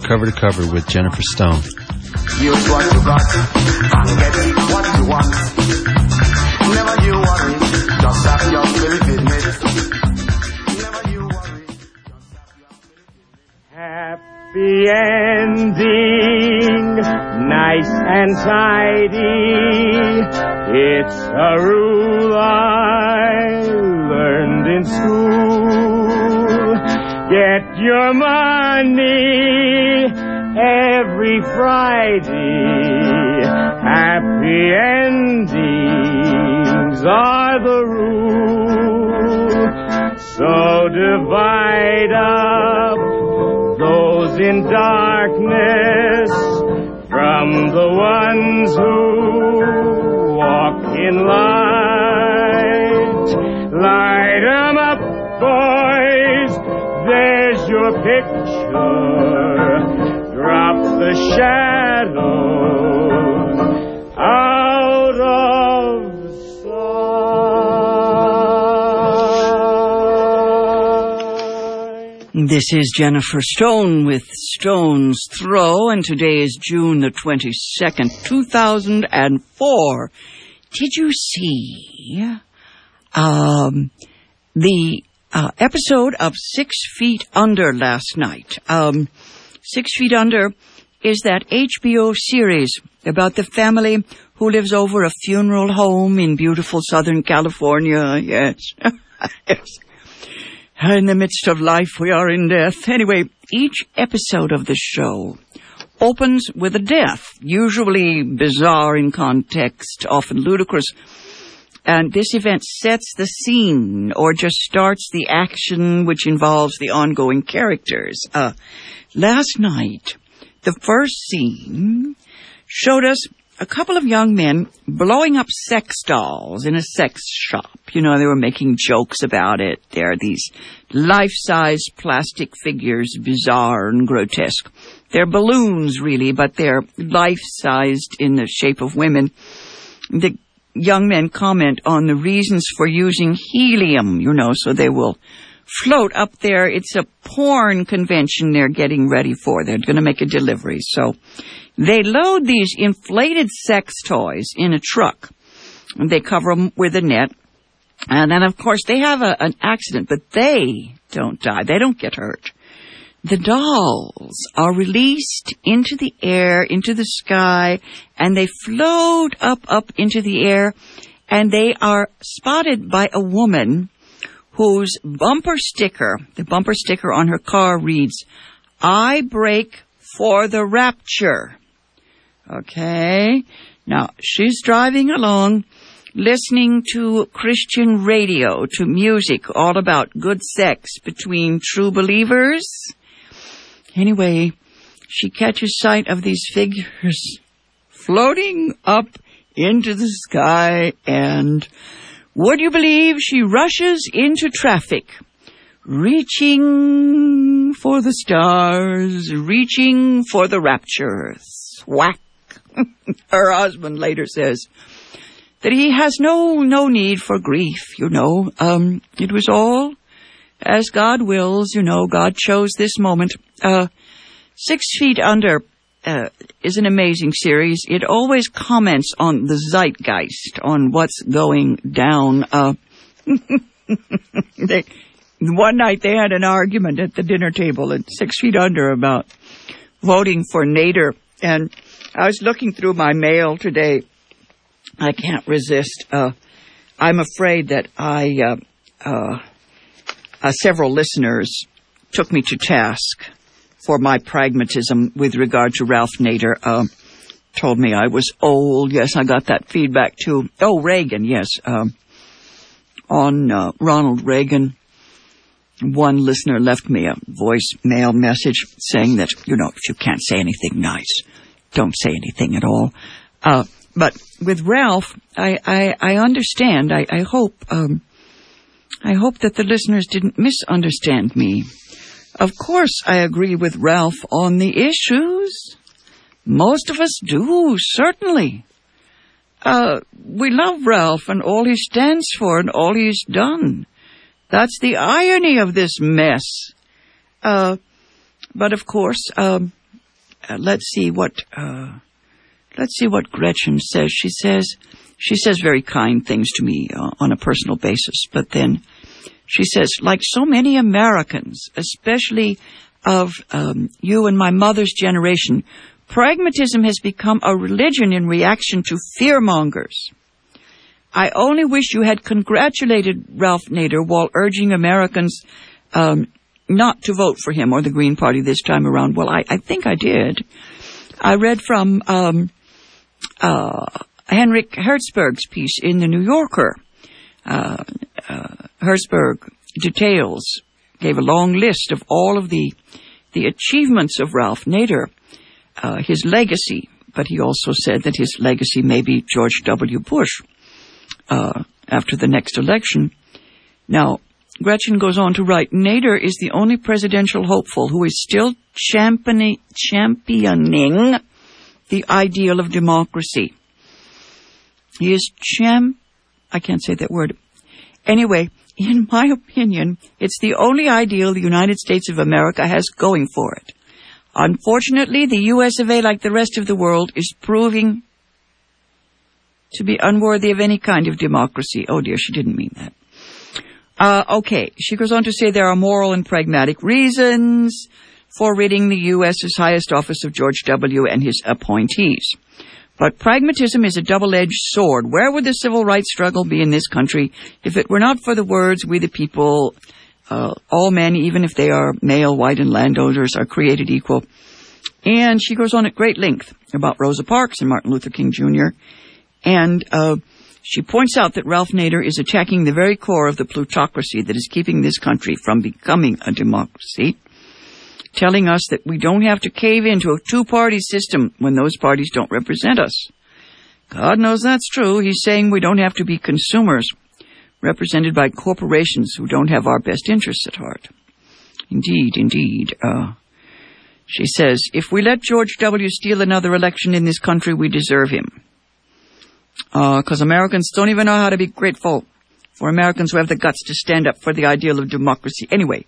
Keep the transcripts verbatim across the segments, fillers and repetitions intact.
for Cover to Cover with Jennifer Stone. You what you got, I'm getting what you want. Never you worry, just have your spirit in me. Never you worry, just have your spirit in me. Happy ending, nice and tidy. It's a rule I learned in school. Get your money every Friday, happy endings are the rule. So divide up those in darkness from the ones who walk in light. Light 'em up, boys, there's your picture. Drop the shadows out of sight. This is Jennifer Stone with Stone's Throw, and today is June the twenty-second, two thousand four. Did you see um, the uh, episode of Six Feet Under last night? Um... Six Feet Under is that H B O series about the family who lives over a funeral home in beautiful Southern California. Yes. Yes. In the midst of life, we are in death. Anyway, each episode of the show opens with a death, usually bizarre in context, often ludicrous. And this event sets the scene or just starts the action, which involves the ongoing characters. Uh, last night, the first scene showed us a couple of young men blowing up sex dolls in a sex shop. You know, they were making jokes about it. There are these life-size plastic figures, bizarre and grotesque. They're balloons, really, but they're life-sized in the shape of women. The young men comment on the reasons for using helium, you know, so they will float up there. It's a porn convention they're getting ready for. They're going to make a delivery. So they load these inflated sex toys in a truck, and they cover them with a net. And then, of course, they have a, an accident, but they don't die. They don't get hurt. The dolls are released into the air, into the sky, and they float up, up into the air, and they are spotted by a woman whose bumper sticker, the bumper sticker on her car reads, "I break for the rapture." Okay? Now, she's driving along, listening to Christian radio, to music all about good sex between true believers. Anyway, she catches sight of these figures floating up into the sky, and would you believe she rushes into traffic, reaching for the stars, reaching for the rapture. Whack. Her husband later says that he has no no need for grief, you know. Um, it was all as God wills, you know. God chose this moment. Uh, Six Feet Under uh, is an amazing series. It always comments on the zeitgeist, on what's going down. Uh, they, one night they had an argument at the dinner table at Six Feet Under about voting for Nader. And I was looking through my mail today. I can't resist. Uh, I'm afraid that I uh, uh, uh, several listeners took me to task for my pragmatism with regard to Ralph Nader. Uh, told me I was old. Yes, I got that feedback too. Oh, Reagan, yes. Uh, on uh, Ronald Reagan, one listener left me a voicemail message saying that, you know, if you can't say anything nice, don't say anything at all. Uh, but with Ralph, I, I, I understand. I, I hope, um, I hope that the listeners didn't misunderstand me. Of course, I agree with Ralph on the issues. Most of us do, certainly. Uh, we love Ralph and all he stands for and all he's done. That's the irony of this mess. Uh, but of course, um, uh, let's see what uh, let's see what Gretchen says. She says she says very kind things to me uh, on a personal basis, but then she says, like so many Americans, especially of um, you and my mother's generation, pragmatism has become a religion in reaction to fearmongers. I only wish you had congratulated Ralph Nader while urging Americans um, not to vote for him or the Green Party this time around. Well, I, I think I did. I read from um, uh, Henrik Herzberg's piece in the New Yorker. Uh, uh, Herzberg details, gave a long list of all of the the achievements of Ralph Nader, uh, his legacy, but he also said that his legacy may be George W. Bush uh, after the next election. Now, Gretchen goes on to write, Nader is the only presidential hopeful who is still championing, championing the ideal of democracy. He is champ... I can't say that word. Anyway, in my opinion, it's the only ideal the United States of America has going for it. Unfortunately, the U S of A, like the rest of the world, is proving to be unworthy of any kind of democracy. Oh, dear, she didn't mean that. Uh, okay, she goes on to say there are moral and pragmatic reasons for ridding the U S's highest office of George W. and his appointees. But pragmatism is a double-edged sword. Where would the civil rights struggle be in this country if it were not for the words, we the people, uh, all men, even if they are male, white, and landowners, are created equal? And she goes on at great length about Rosa Parks and Martin Luther King Junior And uh, she points out that Ralph Nader is attacking the very core of the plutocracy that is keeping this country from becoming a democracy, telling us that we don't have to cave into a two-party system when those parties don't represent us. God knows that's true. He's saying we don't have to be consumers represented by corporations who don't have our best interests at heart. Indeed, indeed. Uh, she says, if we let George W. steal another election in this country, we deserve him. Because uh, Americans don't even know how to be grateful for Americans who have the guts to stand up for the ideal of democracy. Anyway,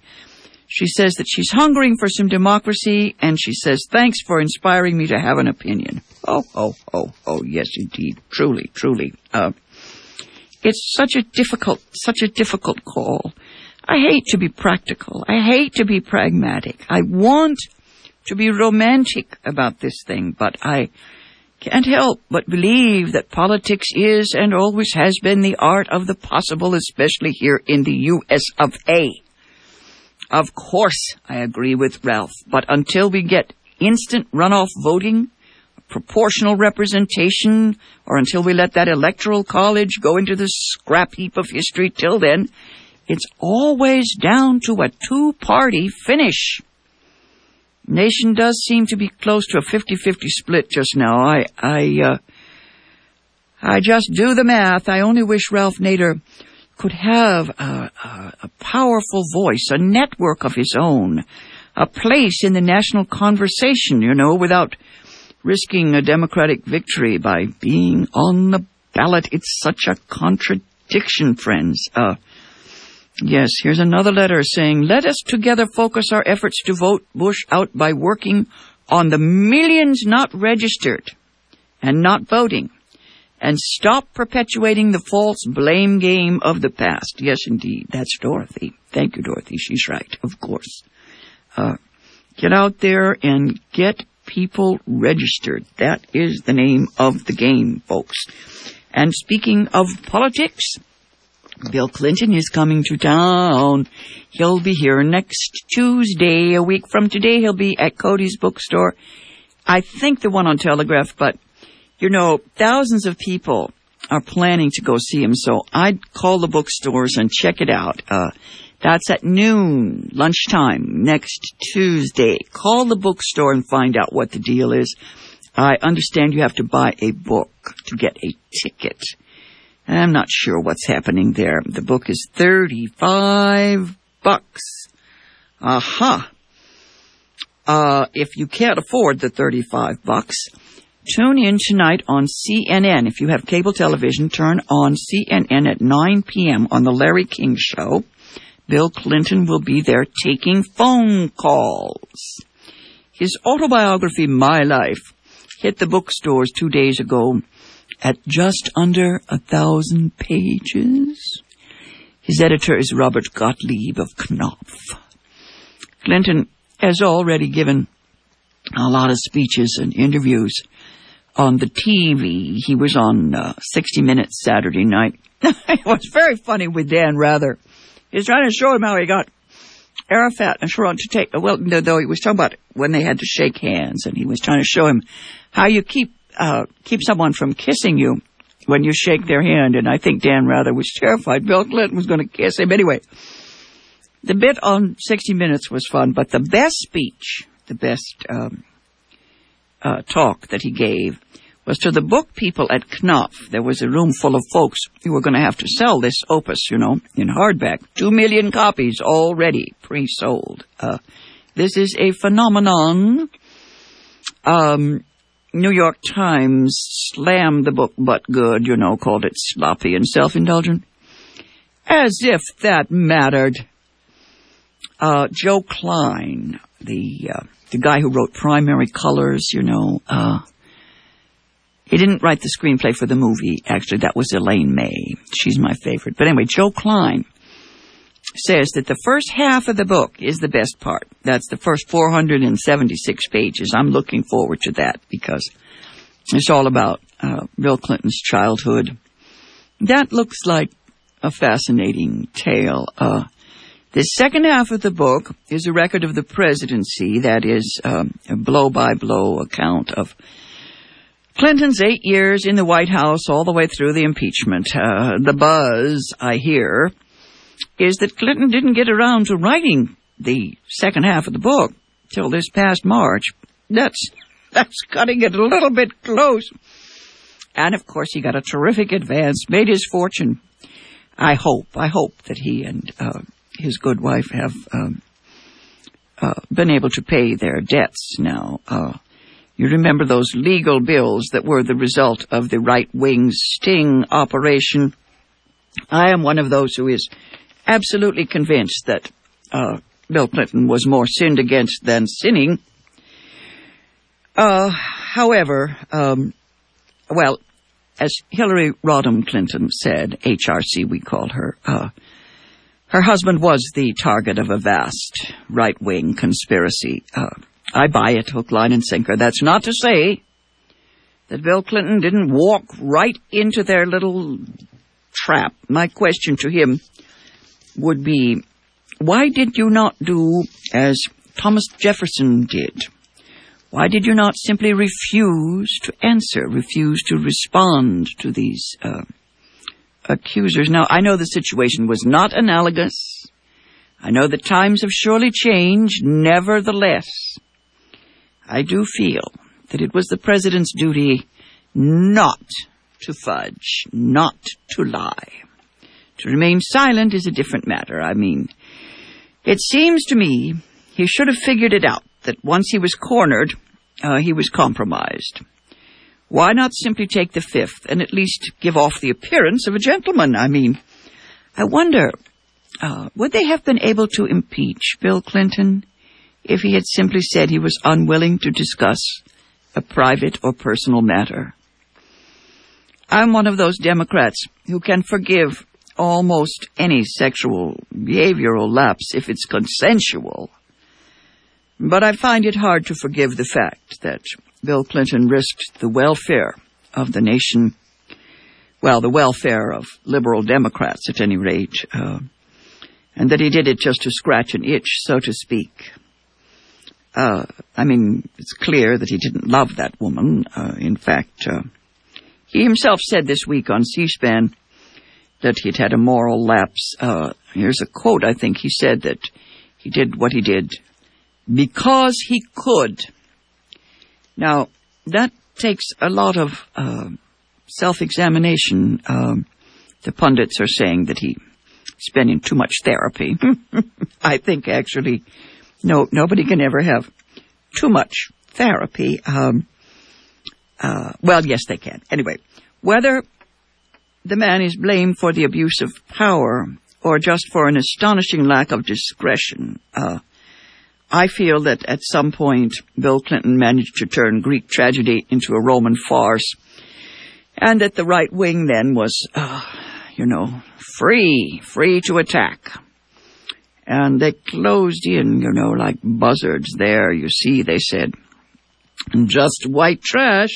she says that she's hungering for some democracy, and she says, thanks for inspiring me to have an opinion. Oh, oh, oh, oh, yes, indeed. Truly, truly. Uh, it's such a difficult, such a difficult call. I hate to be practical. I hate to be pragmatic. I want to be romantic about this thing, but I can't help but believe that politics is and always has been the art of the possible, especially here in the U S of A. Of course, I agree with Ralph, but until we get instant runoff voting, proportional representation, or until we let that electoral college go into the scrap heap of history, till then, it's always down to a two-party finish. Nation does seem to be close to a fifty-fifty split just now. I, I, uh, I just do the math. I only wish Ralph Nader could have a, a, a powerful voice, a network of his own, a place in the national conversation, you know, without risking a Democratic victory by being on the ballot. It's such a contradiction, friends. Uh, yes, here's another letter saying, let us together focus our efforts to vote Bush out by working on the millions not registered and not voting, and stop perpetuating the false blame game of the past. Yes, indeed. That's Dorothy. Thank you, Dorothy. She's right, of course. Uh, get out there and get people registered. That is the name of the game, folks. And speaking of politics, Bill Clinton is coming to town. He'll be here next Tuesday. A week from today, he'll be at Cody's Bookstore. I think the one on Telegraph, but you know, thousands of people are planning to go see him, so I'd call the bookstores and check it out. Uh, that's at noon, lunchtime, next Tuesday. Call the bookstore and find out what the deal is. I understand you have to buy a book to get a ticket. I'm not sure what's happening there. The book is thirty-five bucks. Aha. Uh-huh. Uh, if you can't afford the thirty-five bucks, tune in tonight on C N N. If you have cable television, turn on C N N at nine p.m. on The Larry King Show. Bill Clinton will be there taking phone calls. His autobiography, My Life, hit the bookstores two days ago at just under a thousand pages. His editor is Robert Gottlieb of Knopf. Clinton has already given a lot of speeches and interviews on the T V. He was on uh, sixty minutes Saturday night. It was very funny with Dan Rather. He was trying to show him how he got Arafat and Sharon to take, well, no, though he was talking about when they had to shake hands, and he was trying to show him how you keep uh, keep someone from kissing you when you shake their hand. And I think Dan Rather was terrified Bill Clinton was going to kiss him. Anyway, the bit on sixty minutes was fun, but the best speech, the best um, uh, talk that he gave was to the book people at Knopf. There was a room full of folks who were going to have to sell this opus, you know, in hardback. Two million copies already pre-sold. Uh, this is a phenomenon. Um, New York Times slammed the book but good, you know, called it sloppy and self-indulgent. As if that mattered. Uh, Joe Klein, the, uh, the guy who wrote Primary Colors, you know, uh, he didn't write the screenplay for the movie. Actually, that was Elaine May. She's my favorite. But anyway, Joe Klein says that the first half of the book is the best part. That's the first four hundred seventy-six pages. I'm looking forward to that because it's all about uh, Bill Clinton's childhood. That looks like a fascinating tale. Uh, the second half of the book is a record of the presidency. That is um, a blow-by-blow account of Clinton's eight years in the White House all the way through the impeachment. Uh, the buzz, I hear, is that Clinton didn't get around to writing the second half of the book till this past March. That's, that's cutting it a little bit close. And, of course, he got a terrific advance, made his fortune. I hope, I hope that he and uh, his good wife have um, uh, been able to pay their debts now. Uh You remember those legal bills that were the result of the right-wing sting operation? I am one of those who is absolutely convinced that uh, Bill Clinton was more sinned against than sinning. Uh, however, um, well, as Hillary Rodham Clinton said, H R C we call her, uh, her husband was the target of a vast right-wing conspiracy. Uh I buy it, hook, line, and sinker. That's not to say that Bill Clinton didn't walk right into their little trap. My question to him would be, why did you not do as Thomas Jefferson did? Why did you not simply refuse to answer, refuse to respond to these uh, accusers? Now, I know the situation was not analogous. I know the times have surely changed. Nevertheless, I do feel that it was the president's duty not to fudge, not to lie. To remain silent is a different matter. I mean, it seems to me he should have figured it out, that once he was cornered, uh, he was compromised. Why not simply take the fifth and at least give off the appearance of a gentleman? I mean, I wonder, uh, would they have been able to impeach Bill Clinton if he had simply said he was unwilling to discuss a private or personal matter? I'm one of those Democrats who can forgive almost any sexual behavioral lapse if it's consensual. But I find it hard to forgive the fact that Bill Clinton risked the welfare of the nation, well, the welfare of liberal Democrats at any rate, uh, and that he did it just to scratch an itch, so to speak. Uh, I mean, it's clear that he didn't love that woman. Uh, in fact, uh, he himself said this week on C-SPAN that he'd had a moral lapse. Uh, here's a quote, I think. He said that he did what he did because he could. Now, that takes a lot of uh, self-examination. Um, the pundits are saying that he's been in too much therapy. I think, actually, no, nobody can ever have too much therapy. Um, uh, well, yes, they can. Anyway, whether the man is blamed for the abuse of power or just for an astonishing lack of discretion, uh, I feel that at some point Bill Clinton managed to turn Greek tragedy into a Roman farce, and that the right wing then was, uh, you know, free, free to attack. And they closed in, you know, like buzzards there, you see, they said. And just white trash.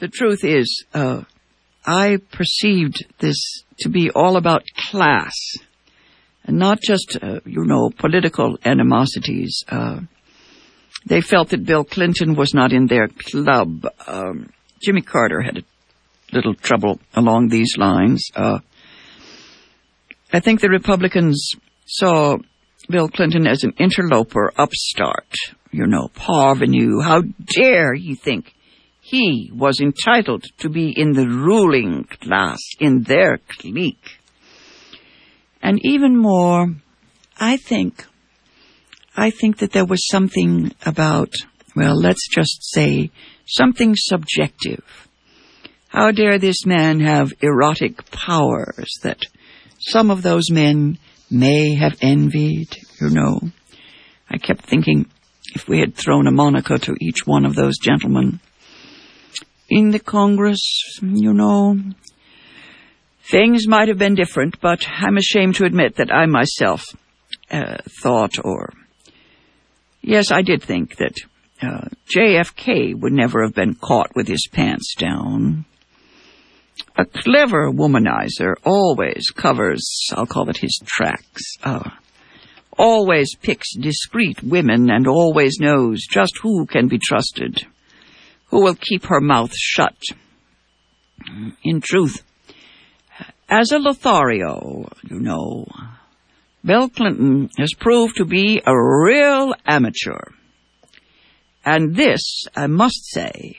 The truth is, uh, I perceived this to be all about class, and not just, uh, you know, political animosities. Uh, they felt that Bill Clinton was not in their club. Um, Jimmy Carter had a little trouble along these lines. Uh, I think the Republicans saw Bill Clinton as an interloper upstart, you know, parvenu. How dare he think he was entitled to be in the ruling class, in their clique. And even more, I think, I think that there was something about, well, let's just say something subjective. How dare this man have erotic powers that some of those men may have envied, you know. I kept thinking, if we had thrown a moniker to each one of those gentlemen in the Congress, you know, things might have been different, but I'm ashamed to admit that I myself uh, thought or, yes, I did think that uh, J F K would never have been caught with his pants down. A clever womanizer always covers, I'll call it his tracks, uh, always picks discreet women and always knows just who can be trusted, who will keep her mouth shut. In truth, as a Lothario, you know, Bill Clinton has proved to be a real amateur. And this, I must say,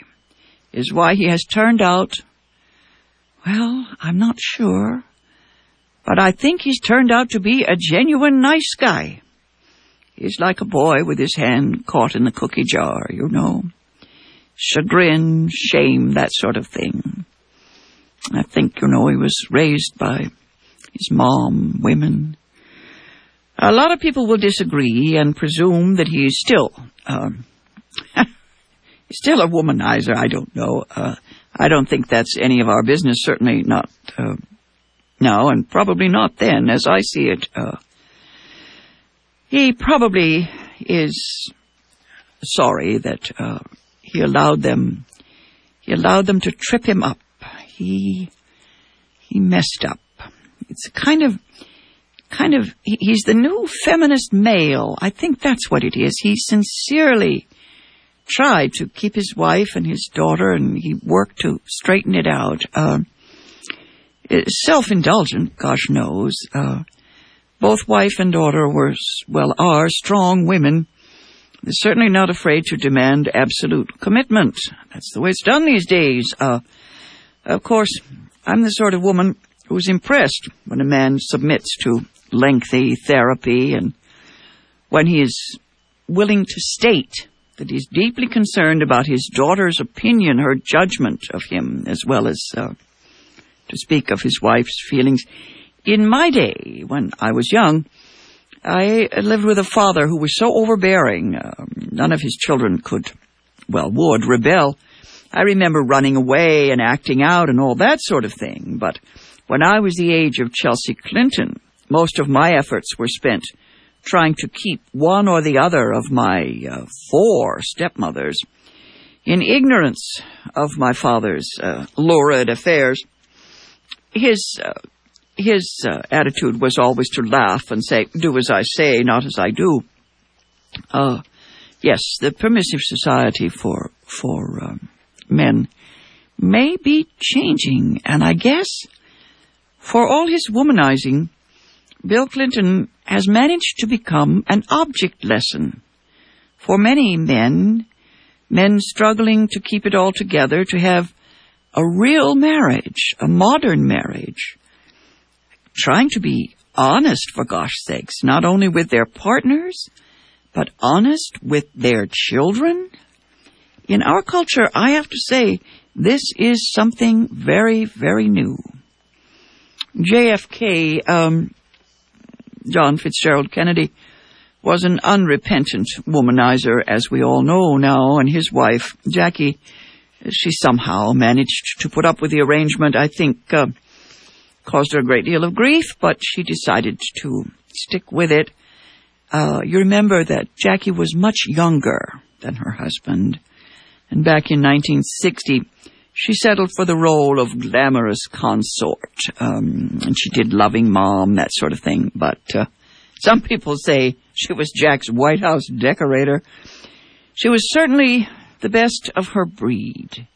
is why he has turned out, well, I'm not sure, but I think he's turned out to be a genuine nice guy. He's like a boy with his hand caught in the cookie jar, you know. Chagrin, shame, that sort of thing. I think, you know, he was raised by his mom, women. A lot of people will disagree and presume that he's still, um, he's still a womanizer, I don't know, uh, I don't think that's any of our business, certainly not uh, now and probably not then, as I see it. Uh, he probably is sorry that uh, he allowed them, he allowed them to trip him up. He, he messed up. It's kind of, kind of, he, he's the new feminist male. I think that's what it is. He sincerely tried to keep his wife and his daughter, and he worked to straighten it out. Uh, self-indulgent, gosh knows. Uh, both wife and daughter were, well, are strong women. They're certainly not afraid to demand absolute commitment. That's the way it's done these days. Uh, of course, I'm the sort of woman who's impressed when a man submits to lengthy therapy and when he is willing to state that he's deeply concerned about his daughter's opinion, her judgment of him, as well as uh, to speak of his wife's feelings. In my day, when I was young, I lived with a father who was so overbearing, uh, none of his children could, well, would rebel. I remember running away and acting out and all that sort of thing. But when I was the age of Chelsea Clinton, most of my efforts were spent trying to keep one or the other of my uh, four stepmothers in ignorance of my father's uh, lurid affairs. His uh, his uh, attitude was always to laugh and say, do as I say, not as I do. Uh, yes, the permissive society for, for um, men may be changing, and I guess for all his womanizing, Bill Clinton has managed to become an object lesson for many men, men struggling to keep it all together, to have a real marriage, a modern marriage, trying to be honest, for gosh sakes, not only with their partners, but honest with their children. In our culture, I have to say, this is something very, very new. J F K, um... John Fitzgerald Kennedy was an unrepentant womanizer, as we all know now, and his wife, Jackie, she somehow managed to put up with the arrangement. I think uh, caused her a great deal of grief, but she decided to stick with it. Uh, you remember that Jackie was much younger than her husband, and back in nineteen sixty, she settled for the role of glamorous consort, um, and she did Loving Mom, that sort of thing, but uh, some people say she was Jack's White House decorator. She was certainly the best of her breed.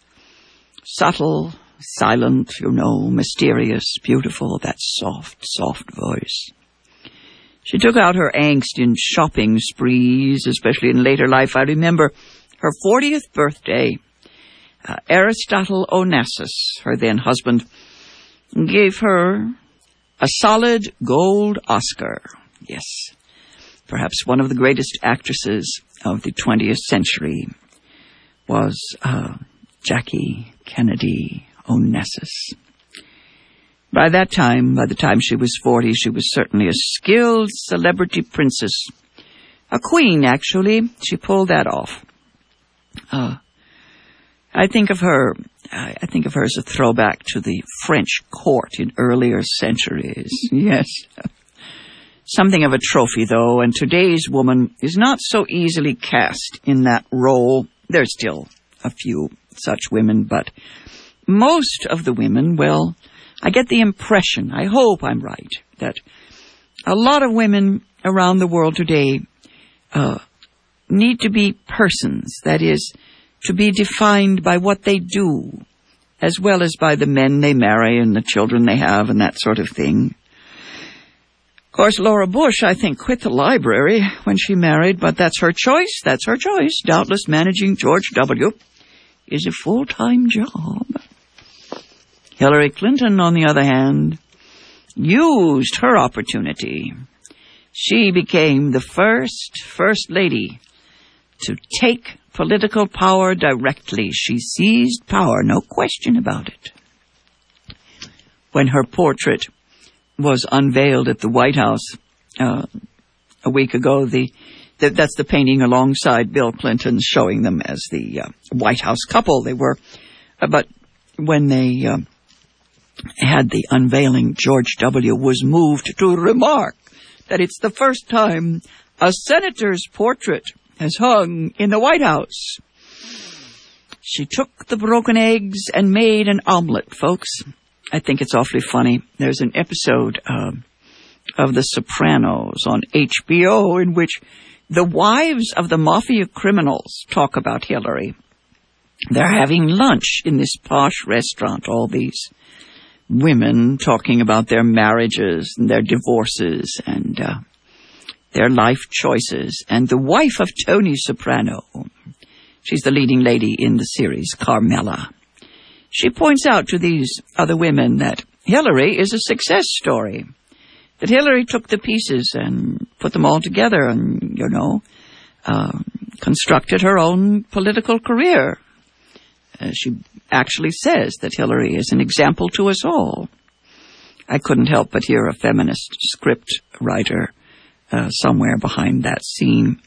Subtle, silent, you know, mysterious, beautiful, that soft, soft voice. She took out her angst in shopping sprees, especially in later life. I remember her fortieth birthday. Uh, Aristotle Onassis, her then husband, gave her a solid gold Oscar. Yes, perhaps one of the greatest actresses of the twentieth century was uh, Jackie Kennedy Onassis. By that time, by the time she was forty, she was certainly a skilled celebrity princess. A queen, actually. She pulled that off. Uh, I think of her, I think of her as a throwback to the French court in earlier centuries. Yes. Something of a trophy, though, and today's woman is not so easily cast in that role. There's still a few such women, but most of the women, well, I get the impression, I hope I'm right, that a lot of women around the world today uh, need to be persons, that is, to be defined by what they do, as well as by the men they marry and the children they have and that sort of thing. Of course, Laura Bush, I think, quit the library when she married, but that's her choice. That's her choice. Doubtless managing George W. is a full-time job. Hillary Clinton, on the other hand, used her opportunity. She became the first First Lady to take political power directly. She seized power, no question about it. When her portrait was unveiled at the White House uh, a week ago. The, the that's the painting alongside Bill Clinton, showing them as the uh, White House couple they were. Uh, but when they uh, had the unveiling, George W. was moved to remark that it's the first time a senator's portrait has hung in the White House. She took the broken eggs and made an omelet, folks. I think it's awfully funny. There's an episode uh, of The Sopranos on H B O in which the wives of the mafia criminals talk about Hillary. They're having lunch in this posh restaurant, all these women talking about their marriages and their divorces and uh, their life choices. And the wife of Tony Soprano, she's the leading lady in the series, Carmela, she points out to these other women that Hillary is a success story, that Hillary took the pieces and put them all together and, you know, uh, constructed her own political career. Uh, she actually says that Hillary is an example to us all. I couldn't help but hear a feminist script writer uh, somewhere behind that scene.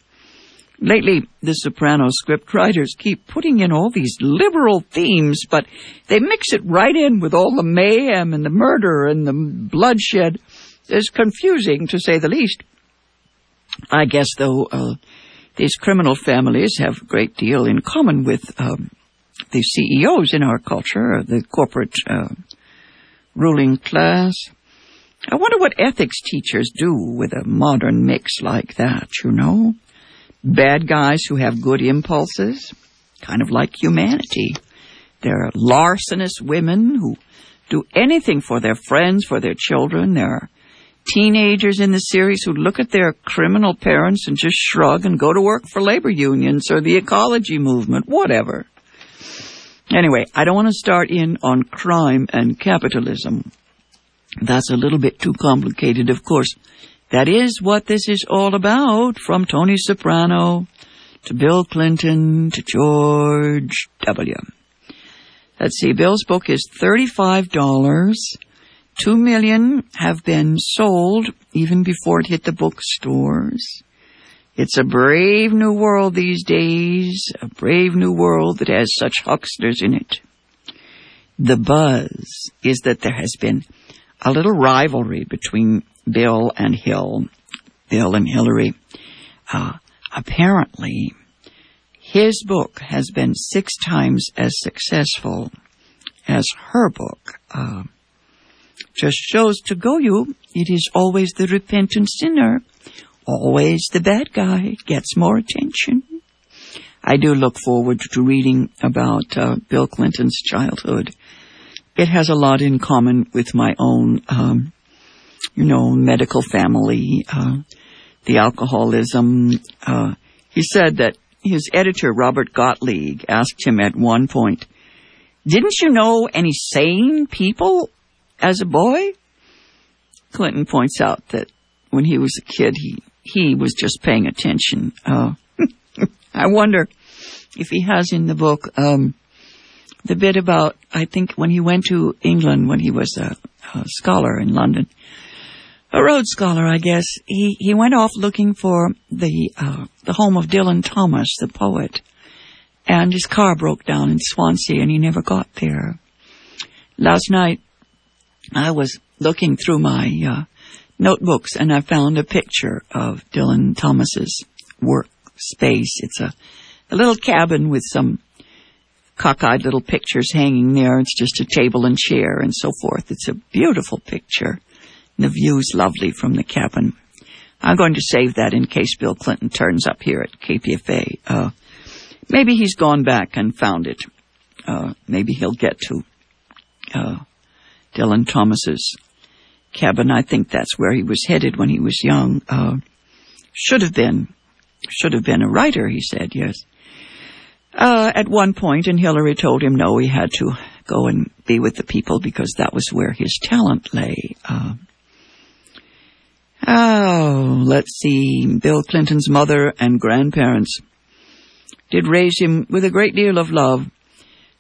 Lately, the Soprano script writers keep putting in all these liberal themes, but they mix it right in with all the mayhem and the murder and the bloodshed. It's confusing, to say the least. I guess, though, uh, these criminal families have a great deal in common with um, the C E Os in our culture, the corporate uh, ruling class. I wonder what ethics teachers do with a modern mix like that, you know? Bad guys who have good impulses, kind of like humanity. There are larcenous women who do anything for their friends, for their children. There are teenagers in the series who look at their criminal parents and just shrug and go to work for labor unions or the ecology movement, whatever. Anyway, I don't want to start in on crime and capitalism. That's a little bit too complicated, of course. That is what this is all about, from Tony Soprano to Bill Clinton to George W. Let's see, Bill's book is thirty-five dollars. Two million have been sold even before it hit the bookstores. It's a brave new world these days, a brave new world that has such hucksters in it. The buzz is that there has been a little rivalry between Bill and Hill, Bill and Hillary. Uh, apparently, his book has been six times as successful as her book. Uh, just shows to go you, it is always the repentant sinner. Always the bad guy gets more attention. I do look forward to reading about uh, Bill Clinton's childhood. It has a lot in common with my own, um, you know, medical family, uh, the alcoholism. Uh, he said that his editor, Robert Gottlieb, asked him at one point, "Didn't you know any sane people as a boy?" Clinton points out that when he was a kid, he, he was just paying attention. Uh, I wonder if he has in the book um, the bit about, I think, when he went to England when he was a, a scholar in London, a Rhodes Scholar, I guess, he, he went off looking for the uh, the home of Dylan Thomas, the poet, and his car broke down in Swansea, and he never got there. Last night, I was looking through my Uh, notebooks, and I found a picture of Dylan Thomas's work space. It's a, a little cabin with some cockeyed little pictures hanging there. It's just a table and chair and so forth. It's a beautiful picture. And the view's lovely from the cabin. I'm going to save that in case Bill Clinton turns up here at K P F A. Uh, maybe he's gone back and found it. Uh, maybe he'll get to uh, Dylan Thomas's cabin. I think that's where he was headed when he was young. Uh, should have been, should have been a writer, he said, yes. Uh, at one point, and Hillary told him no, he had to go and be with the people because that was where his talent lay. Uh, oh, let's see. Bill Clinton's mother and grandparents did raise him with a great deal of love,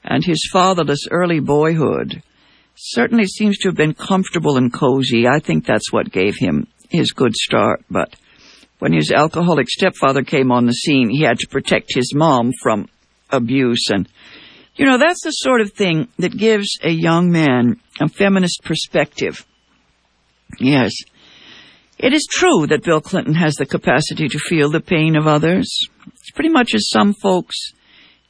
and his fatherless early boyhood certainly seems to have been comfortable and cozy. I think that's what gave him his good start. But when his alcoholic stepfather came on the scene, he had to protect his mom from abuse. And, you know, that's the sort of thing that gives a young man a feminist perspective. Yes. It is true that Bill Clinton has the capacity to feel the pain of others. It's pretty much as some folks,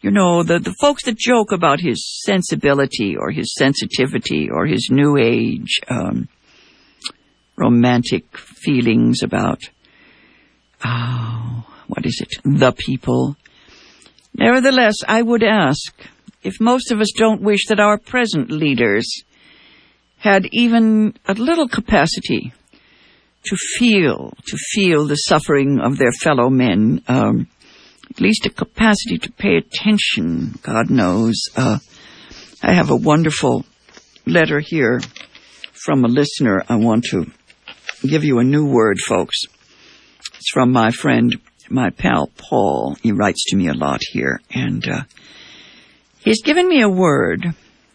you know, the, the folks that joke about his sensibility or his sensitivity or his new age um, romantic feelings about, oh, what is it, the people. Nevertheless, I would ask if most of us don't wish that our present leaders had even a little capacity to feel, to feel the suffering of their fellow men, um, at least a capacity to pay attention, God knows. Uh, I have a wonderful letter here from a listener. I want to give you a new word, folks. It's from my friend, my pal, Paul. He writes to me a lot here. And uh, he's given me a word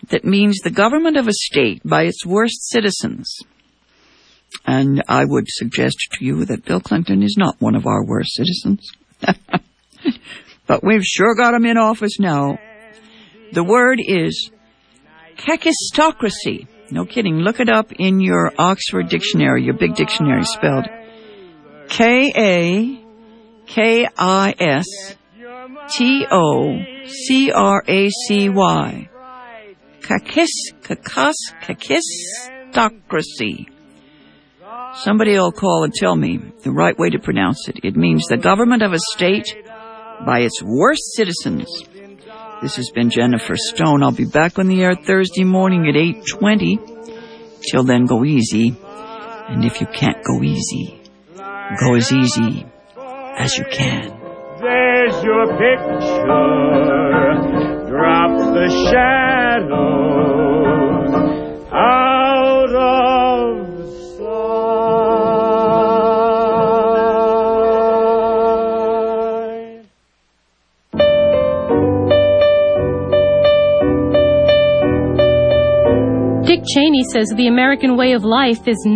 that means the government of a state by its worst citizens. And I would suggest to you that Bill Clinton is not one of our worst citizens. But we've sure got him in office now. The word is kakistocracy. No kidding. Look it up in your Oxford dictionary, your big dictionary, spelled K A K I S T O C R A C Y. Kakis, kakas, kakistocracy. Somebody will call and tell me the right way to pronounce it. It means the government of a state by its worst citizens. This has been Jennifer Stone. I'll be back on the air Thursday morning at eight twenty. Till then, go easy. And if you can't go easy, go as easy as you can. There's your picture. Drop the shadows out of Cheney says the American way of life is not